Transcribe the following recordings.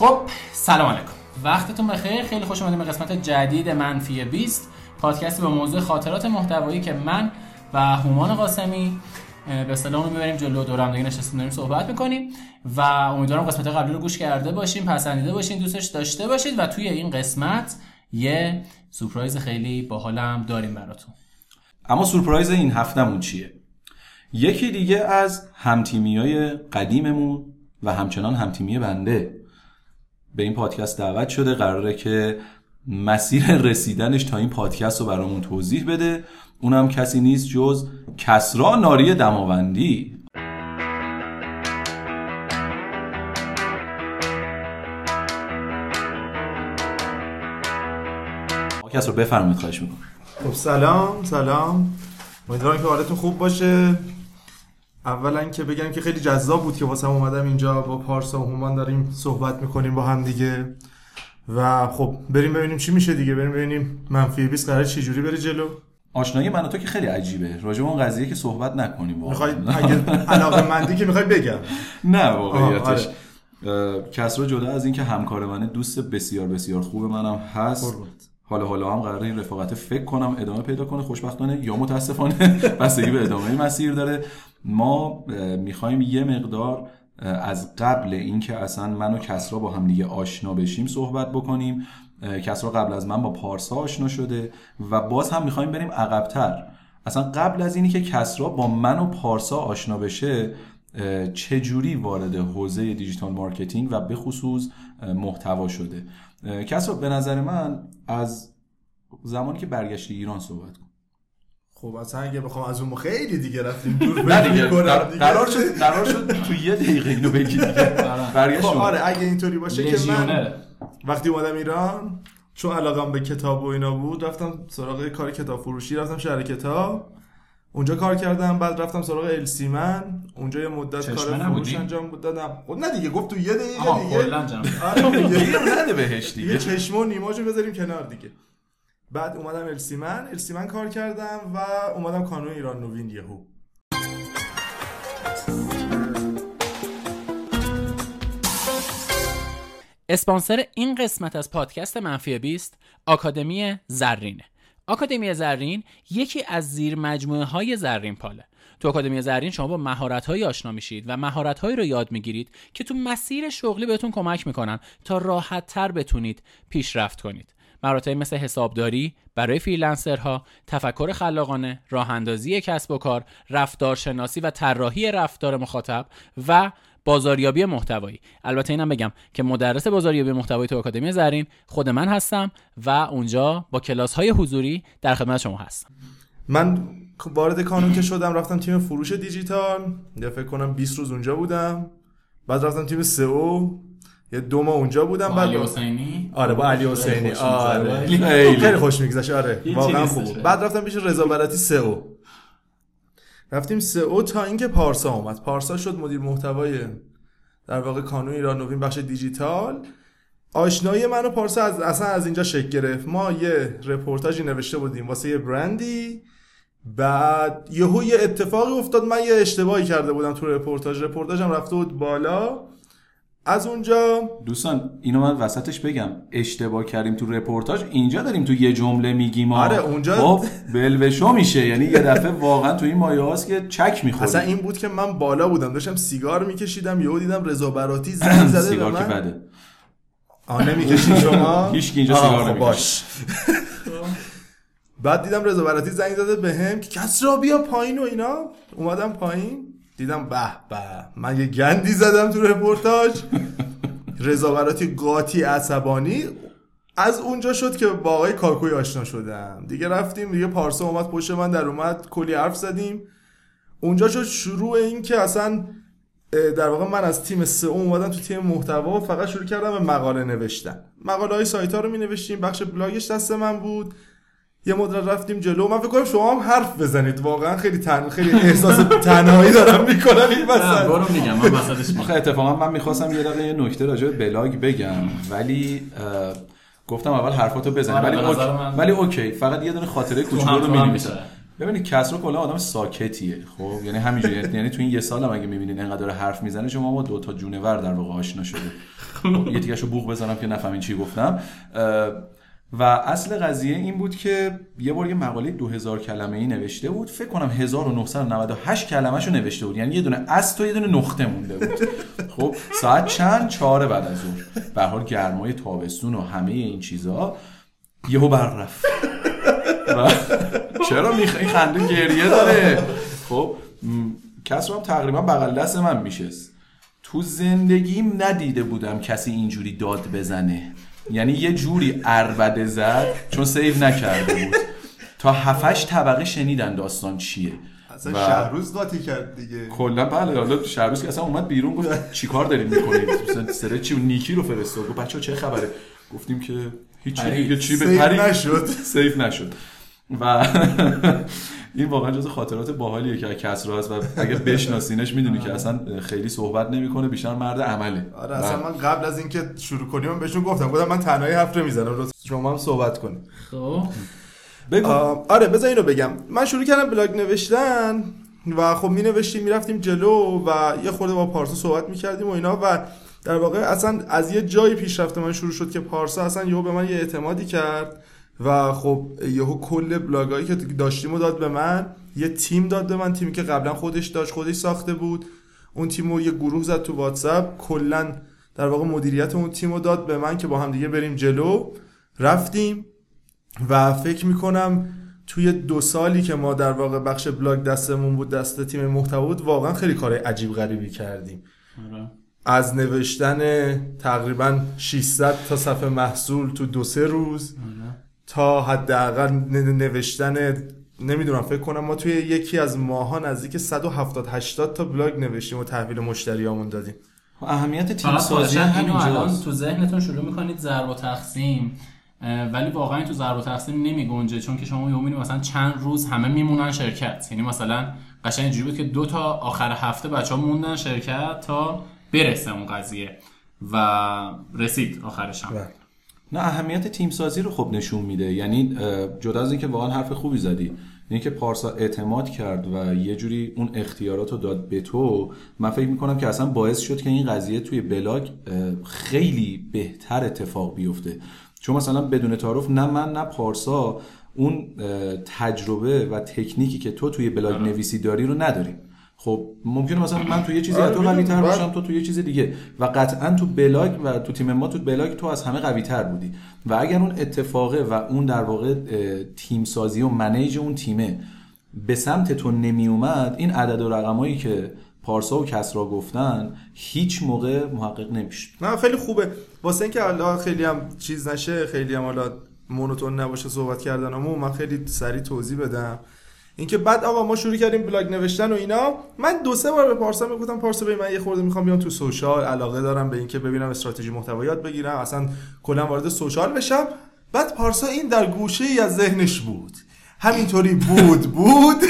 خب سلام علیکم، وقتتون بخیر. خیلی خوش اومدید به قسمت جدید منفی 20، پادکستی به موضوع خاطرات محتوایی که من و هومان قاسمی به اصطلاح رو میبریم جلو، دور هم دیگه نشستیم داریم صحبت میکنیم و امیدوارم قسمت قبلی رو گوش کرده باشین، پسندیده باشین، دوستش داشته باشید و توی این قسمت یه سورپرایز خیلی باحال هم داریم براتون. اما سورپرایز این هفتهمون چیه؟ یکی دیگه از همتیمیای قدیممون و همچنان همتیمی بنده به این پادکست دعوت شده، قراره که مسیر رسیدنش تا این پادکست رو برامون توضیح بده. اونم کسی نیست جز کسرا ناری دماوندی. کسرا بفرمایید، خواهش میکنم. خب سلام، امیدوارم که حالتون خوب باشه. اولا که بگم که خیلی جذاب بود که واسه هم اومدم اینجا با پارسا و هومان داریم صحبت میکنیم با هم دیگه و خب بریم ببینیم چی میشه دیگه، بریم ببینیم منفی 20 قراره چی جوری بره جلو. آشنایی من و تو که خیلی عجیبه، راجع به اون قضیه که صحبت نکنیم واقعا. علاقه‌مندی که میخوای بگم؟ نه واقعیتش کسرا جدا از اینکه همکار منه، دوست بسیار بسیار خوب منم هست، حالا هم قراره این رفاقت فکر کنم ادامه پیدا کنه، خوشبختانه یا متاسفانه بستگی به ادامه مسیر داره. ما میخوایم یه مقدار از قبل اینکه اصلا من و کسرا با هم دیگه آشنا بشیم صحبت بکنیم. کسرا قبل از من با پارسا آشنا شده و باز هم میخوایم بریم عقب‌تر، اصلا قبل از اینی که کسرا با من و پارسا آشنا بشه چجوری وارد حوزه دیجیتال مارکتینگ و به خصوص محتوا شده. کسرا به نظر من از زمانی که برگشتی ایران صحبت کن. خب اصلا اگه بخوام از اون خیلی دیگه رفتیم دور بریم قرار شد تو یه دقیقه اینو بگی دیگه. برگشت آره، اگه اینطوری باشه که من وقتی اومدم ایران چون علاقم به کتاب و اینا بود رفتم سراغ کار کتاب فروشی، رفتم شهر کتاب اونجا کار کردم، بعد رفتم سراغ السیمن اونجا یه مدت کار فروش انجام دادم. خب نه دیگه گفت تو یه دقیقه دیگه کلا جنب نده بهش دیگه، چشمو نیماجو بذاریم کنار دیگه. بعد اومدم السیمن کار کردم و اومدم کانون ایران نوین یهو. اسپانسر این قسمت از پادکست منفی 20 آکادمی زرینه. آکادمی زرین یکی از زیر مجموعه های زرین پاله. تو آکادمی زرین شما با مهارت‌های آشنا میشید و مهارت‌هایی رو یاد میگیرید که تو مسیر شغلی بهتون کمک میکنن تا راحت‌تر بتونید پیشرفت کنید. مهارت‌های مثل حسابداری برای فریلنسرها، تفکر خلاقانه، راه‌اندازی کسب و کار، رفتارشناسی و طراحی رفتار مخاطب و بازاریابی محتوایی. البته اینم بگم که مدرس بازاریابی محتوایی تو آکادمی زرین خود من هستم و اونجا با کلاس‌های حضوری در خدمت شما هستم. من وارد کانون که شدم رفتم تیم فروش دیجیتال، فکر کنم 20 روز اونجا بودم. بعد رفتم تیم سئو، یه 2 ماه اونجا بودم. با علی حسینی؟ آره با علی حسینی. آره خیلی خوش می‌گذشت. آره واقعا خوب بود. بعد رفتم پیش رضا براتی سئو، رفتیم سئو تا اینکه پارسا اومد. پارسا شد مدیر محتوای در واقع کانون ایران نوین بخش دیجیتال. آشنایی من و پارسا اصلا از اینجا شکل گرفت. ما یه رپورتاجی نوشته بودیم واسه یه برندی، بعد یهو یه اتفاقی افتاد. من یه اشتباهی کرده بودم تو رپورتاجم رفته بود بالا. از اونجا دوستان اینو من وسطش بگم، اشتباه کردیم تو رپورتاج، اینجا داریم تو یه جمله میگیم. آره اونجا با بلوشو میشه، یعنی یه دفعه واقعا تو این مایه هاست که چک میخوریم. اصلا این بود که من بالا بودم داشتم سیگار میکشیدم، یهو دیدم رضا براتی زنگ زده. سیگار که بده. آنه میکشید شما؟ هیچ اینجا سیگار نمیکشه. بعد دیدم رضا براتی زنگ زده بهم که کسرا بیا پایین و اینا. اومدم پایین دیدم به من یه گندی زدم تو رپورتاج. رضا براتی قاطی عصبانی. از اونجا شد که با آقای کاکوی آشنا شدم دیگه. رفتیم دیگه پارسا اومد پشت من در اومد، کلی حرف زدیم. اونجا شد شروع این که اصلا در واقع من از تیم سئو اومدم تو تیم محتوا و فقط شروع کردم به مقاله نوشتن. مقاله های سایت ها رو می نوشتیم، بخش بلاگش دست من بود. یه مدت رفتیم جلو. من فکر کنم شما هم حرف بزنید، واقعا خیلی احساس تنهایی دارم میکنم این وسط. برام میگم من وسطش آخه اتفاقا من میخواستم یه دقیقه یه نکته راجع به بلاگ بگم ولی گفتم اول حرفاتو بزن. ولی اوکی فقط یه دونه خاطره کوچولو رو می‌نویسم. ببینید کسرا کلا آدم ساکتیه، خب یعنی همینجوری یعنی تو این یه سال هم اگه می‌بینین انقدر حرف میزنه شما با دو تا جونور در واقع آشنا شده. یه تیکشو بوق بزنم که نفهمین چی گفتم. و اصل قضیه این بود که یه بار یه مقاله 2000 کلمه‌ای نوشته بود، فکر کنم 1998 کلمه‌شو نوشته بود، یعنی یه دونه است و یه دونه نقطه مونده بود. خب ساعت چند؟ 4 بعد از ظهر. به هر حال گرمای تابستون و همه این چیزا یهو بررفت. چرا میخوای خنده گریه داره؟ خب کس رو هم تقریبا بغل دست من میشست. تو زندگیم ندیده بودم کسی اینجوری داد بزنه، یعنی یه جوری عربده زد چون سیو نکرده بود. تا 7-8 طبقه شنیدن داستان چیه. اصلا شهروز قاطی کرد دیگه کلا. بله حالا شهروز که اصلا اومد بیرون گفت چیکار دارین میکنید؟ مثلا سر چی نیکی رو فرستاد گفت بچا چه خبره؟ گفتیم که هیچ چیزی به پری نشد، سیو نشد. و این واقعا جز خاطرات باحالیه که کسرا هست و اگه بشناسینش میدونی که اصلا خیلی صحبت نمیکنه، بیشتر مرد عمله. آره اصلا من قبل از اینکه شروع کنیم بهشون گفتم من تنهایی حرفه میزنم، لطفا شما هم صحبت کنید. خب بگو. آره بذار اینو بگم. من شروع کردم بلاگ نوشتن و خب مینوشتیم میرفتیم جلو و یه خورده با پارسا صحبت میکردیم و اینا، و در واقع اصلا از یه جایی پیشرفت من شروع شد که پارسا اصلا یهو به من یه اعتمادی کرد و خب یهو کل بلاگایی که داشتیمو داد به من، یه تیم داد به من، تیمی که قبلا خودش داشت خودش ساخته بود، اون تیمو یه گروه زد تو واتساپ، کلا در واقع مدیریت اون تیمو داد به من که با هم دیگه بریم جلو. رفتیم و فکر میکنم توی 2 سالی که ما در واقع بخش بلاگ دستمون بود، دست تیم محتوا بود، واقعا خیلی کارهای عجیب غریبی کردیم. از نوشتن تقریبا 600 تا صفحه محصول تو 2-3 روز تا حداقل نوشتن نمیدونم، فکر کنم ما توی یکی از ماها نزدیک 170-80 تا بلاگ نوشتیم و تحویل مشتریامون دادیم. اهمیت تیم سازی همینجاست. تو ذهنتون شروع میکنید ضرب و تقسیم، ولی واقعا تو ضرب و تقسیم نمیگنجه، چون که شما یومین مثلا چند روز همه میمونن شرکت. یعنی مثلا قشنگ اینجوری بود که 2 تا آخر هفته بچه‌ها موندن شرکت تا برسه اون قضیه و رسید آخرش هم. نه اهمیت تیم سازی رو خب نشون میده، یعنی جدا از اینکه واقعا حرف خوبی زدی، اینکه پارسا اعتماد کرد و یه جوری اون اختیاراتو داد به تو، من فکر میکنم که اصلا باعث شد که این قضیه توی بلاگ خیلی بهتر اتفاق بیفته. چون مثلا بدون تعارف نه من نه پارسا اون تجربه و تکنیکی که تو توی بلاگ نویسی داری رو نداریم. خب ممکنه مثلا من تو یه چیزی تو قوی‌تر باشم، تو یه چیز دیگه، و قطعاً تو بلاگ و تو تیم ما تو بلاگ تو از همه قوی‌تر بودی. و اگر اون اتفاقه و اون در واقع تیم سازی و منیج اون تیمه به سمت تو نمی اومد، این عدد و رقمایی که پارسا و کسرا گفتن هیچ موقع محقق نمی‌شد. نه خیلی خوبه واسه اینکه حالا خیلی هم چیز نشه، خیلی هم حالا مونوتون نباشه صحبت کردنمون، من خیلی سریع توضیح بدم. اینکه بعد آقا ما شروع کردیم بلاگ نوشتن و اینا، من 2-3 بار به پارسا میگفتم پارسا ببین من یه خورده میخوام بیام تو سوشال، علاقه دارم به اینکه ببینم استراتژی محتویات بگیرم، اصلا کلا وارد سوشال بشم. بعد پارسا این در گوشه ای از ذهنش بود، همینطوری بود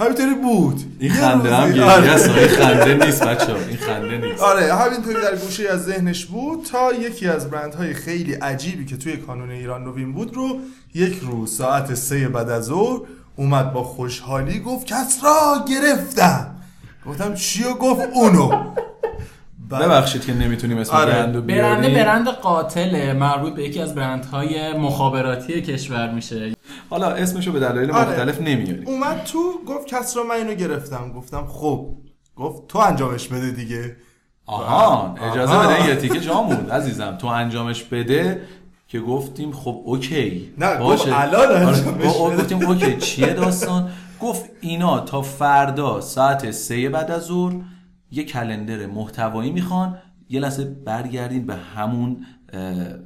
همینطوری بود. این خنده هم گریه، این خنده نیست بچه‌ها، این خنده نیست. آره همینطوری در گوشه ای از ذهنش بود تا یکی از برندهای خیلی عجیبی که توی کانون ایران نوین بود رو یک روز ساعت 3 بعد از ظهر اومد با خوشحالی گفت کسرا گرفتم. گفتم چیو گفت؟ اونو. ببخشید که نمیتونیم اسم برندو بیاریم. برند قاتله، مربوط به یکی از برندهای مخابراتی کشور میشه، حالا اسمشو به دلایل مختلف نمیاریم. اومد تو گفت کسرا من اینو گرفتم. گفتم خب. گفت تو انجامش بده دیگه. آها اجازه بده یه تیکه جامون عزیزم، تو انجامش بده. که گفتیم خب اوکی نه باشه. گفتیم اوکی چیه داستان؟ گفت اینا تا فردا ساعت 3 بعد از ظهر یه کلندر محتوایی میخوان. یه لحظه برگردین به همون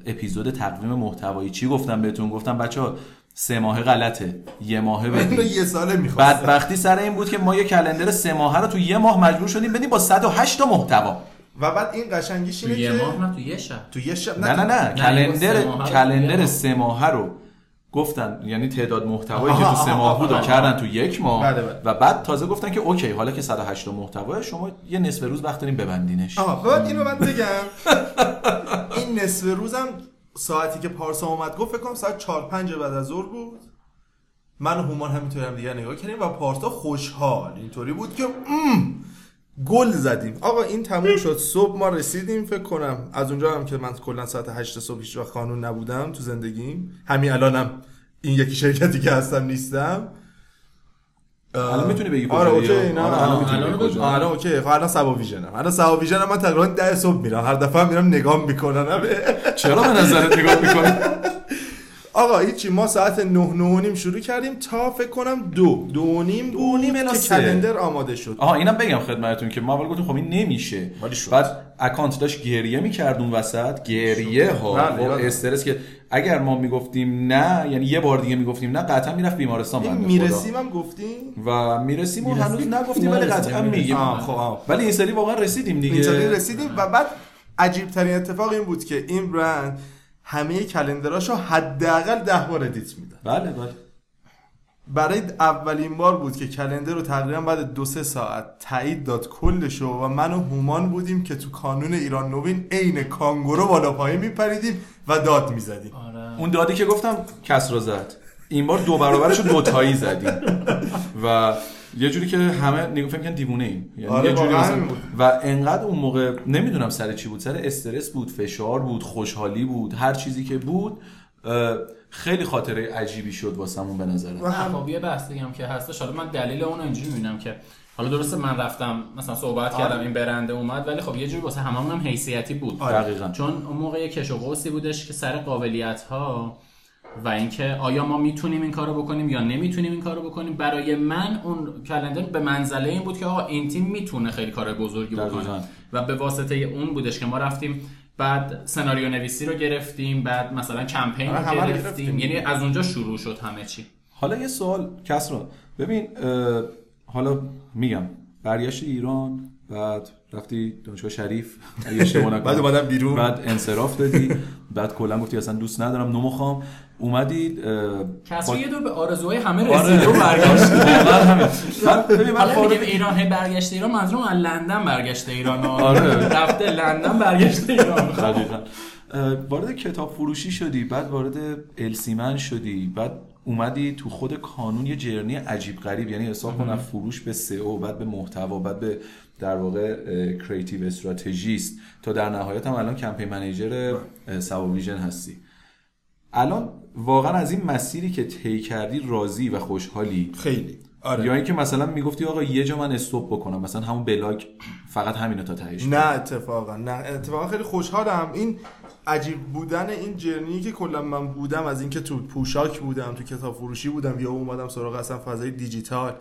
اپیزود تقویم محتوایی. چی گفتم بهتون؟ گفتم بچه‌ها 3 ماهه غلطه، 1 ماهه بدین. یه ساله میخواستم. بدبختی سر این بود که ما یه کلندر 3 ماهه رو تو 1 ماه مجبور شدیم بدیم با 108 تا محتوا. و بعد این قشنگیش اینه که یه ماه نه، تو یه شب، نه کلندر 3 ماهه رو گفتن، یعنی تعداد محتوایی که تو 3 ماه بود رو کردن تو 1 ماه. و بعد تازه گفتن که اوکی حالا که 108 محتوای شما یه نصف روز وقت دارین ببندینش. بعد اینو من بگم این نصف روزم ساعتی که پارسا اومد گفت فکر کنم ساعت 4-5 بعد از ظهر بود من و هومان همینطوری هم دیگه نگاه کردیم و پارسا خوشحال اینطوری بود که گل زدیم. آقا این تموم شد. صبح ما رسیدیم فکر کنم. از اونجا هم که من کلا ساعت 8 صبح هیچ وقت قانون نبودم تو زندگیم. همین الانم این یکی شرکتی که هستم نیستم. الان میتونی بگی آره اوکی نه الان اوکی. خب الان سبا ویژنم. الان سبا ویژنم من تقریبا 10 صبح میرم. هر دفعه میرم نگاه میکنم. چرا به نظرت نگاه میکنی؟ آقا هیچی ما ساعت 9:30 شروع کردیم تا فکر کنم 2:30 که کلندر آماده شد. آها اینم بگم خدمتتون که ما اول گفتیم خب این نمیشه. بعد اکانت داشت گریه می‌کرد اون وسط گریه ها و استرس که اگر ما میگفتیم نه یعنی یه بار دیگه میگفتیم نه قطعا میرفت بیمارستان. بعد میرسیم هم گفتیم و میرسیم و هنوز نگفتیم ولی قطعا میگیم. خب ولی این سری واقعا رسیدیم دیگه. این سری رسیدیم و بعد عجیب ترین اتفاق این بود که این برند همه کلندراشو حداقل 10 بار ادیت میدن. بله بله. برای اولین بار بود که کلندر رو تقریبا بعد 2-3 ساعت تایید داد کلشو و من و هومان بودیم که تو کانون ایران نوین عین کانگورو بالا پایین میپریدیم و داد میزدیم. آره. اون دادی که گفتم کسرا زد. این بار 2 برابرشو 2 تایی زدیم. و یه جوری که همه نگو فکر می‌کنن دیوونه ایم یعنی آره یه جوری و انقدر اون موقع نمیدونم سر چی بود، سر استرس بود، فشار بود، خوشحالی بود، هر چیزی که بود خیلی خاطره عجیبی شد واسمون به نظرم. حقابیه بحث دیگم که هستش. حالا من دلیل اون اینجوری میبینم که حالا درسته من رفتم مثلا صحبت آره. کردم این برنده اومد ولی خب یه جوری واسه هممون هم حیثیتی بود. دقیقاً آره. چون اون موقع کش و قوسی بودش که سر قابلیت‌ها و اینکه آیا ما میتونیم این کارو بکنیم یا نمیتونیم این کارو بکنیم. برای من اون کلندر به منزله این بود که آقا این تیم میتونه خیلی کار بزرگی بکنه و به واسطه اون بودش که ما رفتیم بعد سناریو نویسی رو گرفتیم بعد مثلا کمپین رو گرفتیم. یعنی از اونجا شروع شد همه چی. حالا یه سوال کسرا ببین حالا میگم برگشت ایران بعد رفتی دانشگاه شریف بعد اومدم بیرون بعد انصراف دادی بعد کلا گفتی اصلا دوست ندارم نمیخوام اومدید کسی یه دور به آرزوهای همه رسید و برگشت. حالا میگم ایران برگشت ایران منظورم از لندن برگشت ایران رفته لندن برگشت ایران. وارد کتاب فروشی شدی بعد وارد السیمن شدی بعد اومدی تو خود کانون یه جرنی عجیب غریب یعنی حساب کنم فروش به سئو بعد به محتوا بعد به در واقع کریتیو استراتژیست تا در نهایت هم الان کمپین منیجر سوا ویژن هستی. الان واقعا از این مسیری که طی کردی راضی و خوشحالی؟ خیلی آره. یا اینکه مثلا میگفتی آقا یه جا من استاپ بکنم مثلا همون بلاگ فقط همینو تا تهش؟ نه اتفاقا خیلی خوشحالم. این عجیب بودن این جرنی که کلا من بودم از اینکه تو پوشاک بودم تو کتاب فروشی بودم یا اومدم سراغ اصلا فضای دیجیتال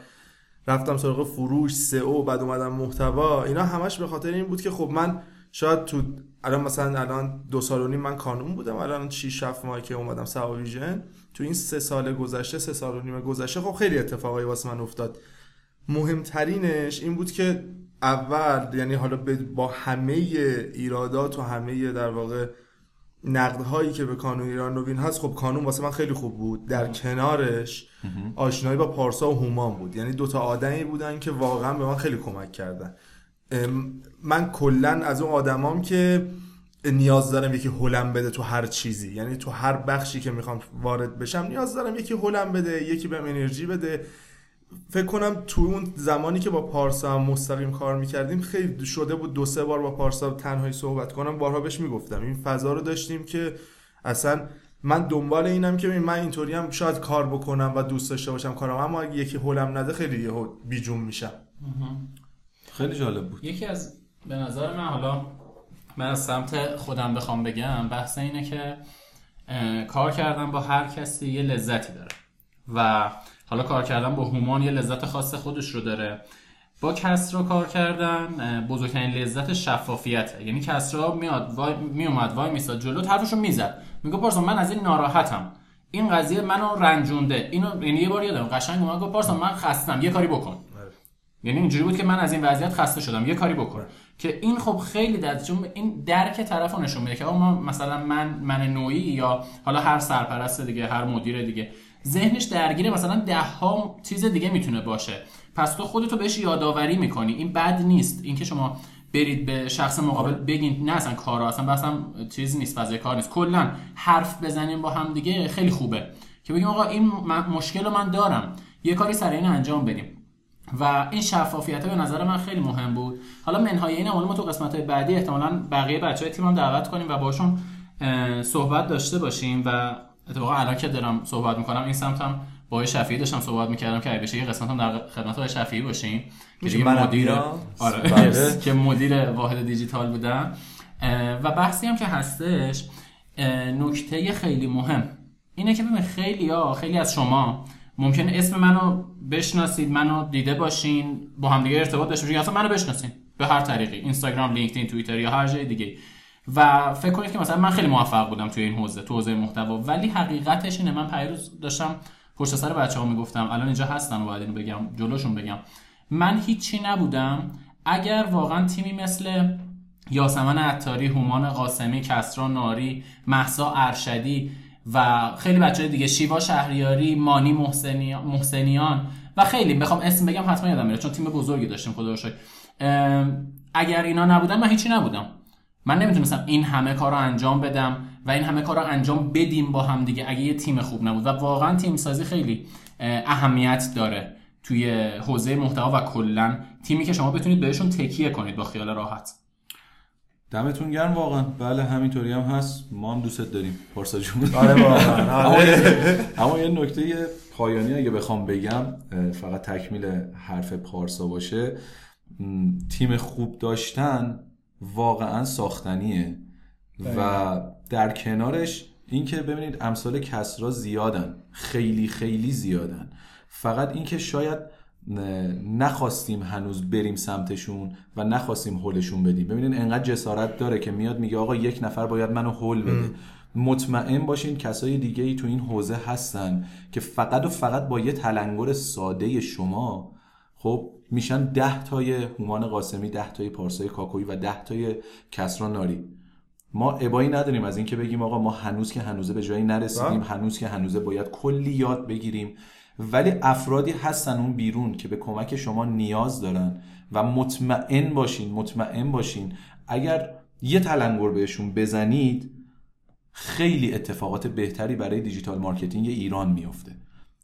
رفتم سراغ فروش سئو بعد اومدم محتوا اینا همش به خاطر این بود که خب من شاید تو الان مثلا الان 2.5 سال من کانون بودم الان 6-7 ماه که اومدم سوا ویژن تو این 3 سال گذشته 3.5 سال گذشته خب خیلی اتفاقایی واسه من افتاد. مهمترینش این بود که اول یعنی حالا با همه ایرادات و همه در واقع نقدهایی که به کانون ایران نوین هست خب کانون واسه من خیلی خوب بود. در کنارش آشنایی با پارسا و هومان بود یعنی 2 تا آدمی بودن که واقعا به من خیلی کمک کردن. من کلن از اون آدمام که نیاز دارم یکی هولم بده تو هر چیزی یعنی تو هر بخشی که میخوام وارد بشم نیاز دارم یکی هولم بده یکی بهم انرژی بده. فکر کنم تو اون زمانی که با پارسا هم مستقیم کار میکردیم خیلی شده بود 2-3 بار با پارسا تنهایی صحبت کنم. بارها بهش میگفتم این فضا رو داشتیم که اصلا من دنبال اینم که من اینطوری هم شاید کار بکنم و دوست داشته باشم کارم اما اگه یکی هولم نده خیلی یهو بیجون میشم. خیلی جالب بود. یکی از به نظر من حالا من از سمت خودم بخوام بگم بحث اینه که کار کردن با هر کسی یه لذتی داره و حالا کار کردن با هومان یه لذت خاص خودش رو داره. با کسرا کار کردن بزرگترین لذت شفافیته. یعنی کسرا میومد وای میساد جلو حرفشو میزد میگه پارسا من از این ناراحتم این قضیه منو رنجونده اینو یعنی یه بار یادم قشنگ اومد گفت پارسا من خستم یه کاری بکن. یعنی اینجوری بود که من از این وضعیت خسته شدم یه کاری بکن که این خب خیلی این درک طرفو نشون میده که آقا مثلا من نوعی یا حالا هر سرپرست دیگه هر مدیر دیگه ذهنش درگیره مثلا 10 چیز دیگه میتونه باشه پس تو خودتو بهش یادآوری میکنی. این بد نیست اینکه شما برید به شخص مقابل بگین نه اصلا کارا اصلا بحثم چیز نیست فضای کار نیست کلا حرف بزنیم با هم دیگه خیلی خوبه که بگیم آقا این مشکل رو من دارم، یه کاری سر این انجام بدیم. و این شفافیت ها به نظر من خیلی مهم بود. حالا منهای این ما تو قسمت های بعدی احتمالاً بقیه بچهای تیمم دعوت کنیم و باشون صحبت داشته باشیم. و اتفاقا الان که دارم صحبت میکنم این سمتم با شفیعی داشتم صحبت میکردم که بشه یه قسمتم در خدمت شفیعی باشیم که مدیر، آره که مدیر واحد دیجیتال بودم. و بحثی هم که هستش نکته خیلی مهم اینه که ببین خیلی از شما ممکنه اسم منو بشناسید، منو دیده باشین، با هم دیگه ارتباط داشته باشین، یا اصلا منو بشناسین به هر طریقی، اینستاگرام، لینکدین، توییتر یا هر جای دیگه، و فکر کنید که مثلا من خیلی موفق بودم توی این حوزه، تو حوزه محتوا. ولی حقیقتش اینه، من پیروز داشتم پشت سر بچه‌ها میگفتم، الان اینجا هستن و باید اینو بگم، جلوشون بگم، من هیچی نبودم اگر واقعا تیمی مثل یاسمن عطاری، هومان قاسمی، کسرا ناری، مهسا ارشدی و خیلی بچه‌های دیگه، شیوا شهریاری، مانی محسنیان و خیلی، بخوام اسم بگم حتما یادم میره چون تیم بزرگی داشتیم خدا رو شکر، اگر اینا نبودن من هیچی نبودم. من نمیتونستم این همه کارو انجام بدم و این همه کارو انجام بدیم با هم دیگه اگه یه تیم خوب نبود. و واقعا تیم سازی خیلی اهمیت داره توی حوزه محتوا و کلا تیمی که شما بتونید بهشون تکیه کنید با خیال راحت. دمتون گرم واقعا. بله همینطوری هم هست، ما هم دوست داریم پارسا جون. آره واقعا. اما یه نکته پایانی اگه بخوام بگم فقط تکمیل حرف پارسا باشه، تیم خوب داشتن واقعا ساختنیه و در کنارش این که ببینید امثال کسرا زیادن، خیلی زیادن، فقط این که شاید نخواستیم هنوز بریم سمتشون و نخواستیم هولشون بدیم. ببینید انقدر جسارت داره که میاد میگه آقا یک نفر باید منو هول بده. مطمئن باشین کسای دیگه ای تو این حوزه هستن که فقط و فقط با یه تلنگر ساده شما خب میشن 10 تای هومان قاسمی، 10 تای پارسای کاکویی و 10 تای کسرا ناری. ما ابایی نداریم از این که بگیم آقا ما هنوز که هنوزه به جایی نرسیدیم، هنوز که هنوزه باید کلی یاد بگیریم، ولی افرادی هستن اون بیرون که به کمک شما نیاز دارن و مطمئن باشین اگر یه تلنگر بهشون بزنید خیلی اتفاقات بهتری برای دیجیتال مارکتینگ ایران میفته.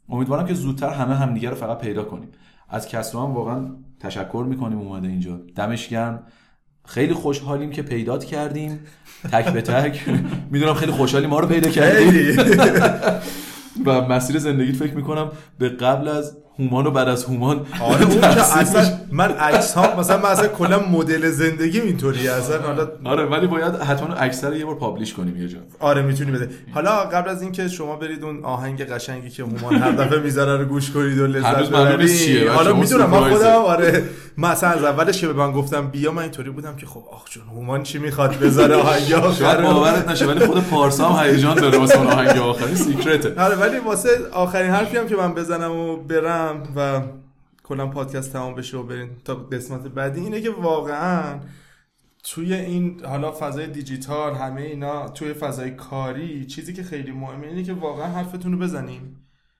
امیدوارم که زودتر همه همدیگه رو فقط پیدا کنیم. از کسرا هم واقعا تشکر میکنیم اومده اینجا، دمش گرم، خیلی خوشحالیم که پیدات کردیم تک به تک. میدونم خیلی خوشحالیم ما رو پیدا کردیم و مسیر زندگیت فکر میکنم به قبل از هومان و بعد از هومان. آره اون که اصلا من عکس‌ها مثلا من اصلا کلا مدل زندگی اینطوری اصلا حالا آره، ولی باید حتما عکس‌ها رو یه بار پابلش کنیم یه جا. آره میتونی بده. حالا قبل از اینکه شما برید اون آهنگ قشنگی که هومان هر دفعه میذاره رو گوش کنید و لذت ببرید. حالا میدونم من خودم آره مثلا از اولش که به من گفتم بیا من اینطوری بودم که خب آخ جون هومان چی میخواد بذاره آهنگ آخر باورت نشه، ولی خود پارسا هم هیجان داره واسه آهنگ آخری سیکرته. آره ولی واسه آخرین حرفی هم که من بزنم و برم و کلا پادکست تمام بشه و برین تا قسمت بعدی اینه که واقعا توی این حالا فضای دیجیتال همه اینا توی فضای کاری چیزی که خیلی مهمه اینه که واقعا حرفتون رو بزنید،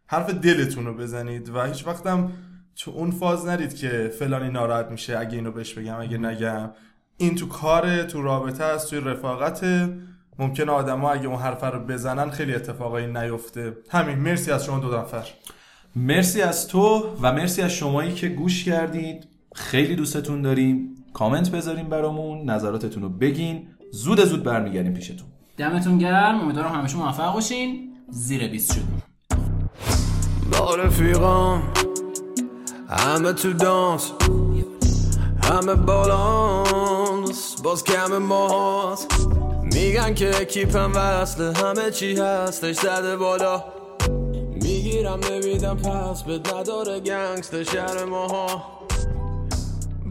حرف دلتون رو بزنید و هیچ وقت هم تو اون فاز نرید که فلانی ناراحت میشه اگه اینو بهش بگم اگه نگم. این تو کاره، تو رابطه است، توی رفاقته. ممکنه آدما اگه اون حرف رو بزنن خیلی اتفاقایی نیفته. همین. مرسی از شما دو نفر. مرسی از تو و مرسی از شمایی که گوش کردید. خیلی دوستتون داریم. کامنت بذارین برامون، نظراتتون رو بگین. زود برمیگردیم پیشتون. دمتون گرم. امیدوارم همیشه موفق باشین. زیر 20 شد. با رفیقام همه تو دانس، همه بالانس، باز کم ماست. میگن که اکیپم وصله، همه چی هستش زده بالا. میگیرم نمیدم پس به نداره گنگستر شهر ماها.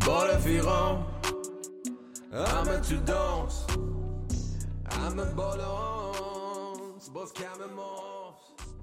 با رفیقام همه تو دانس، همه بالانس، باز کم ما.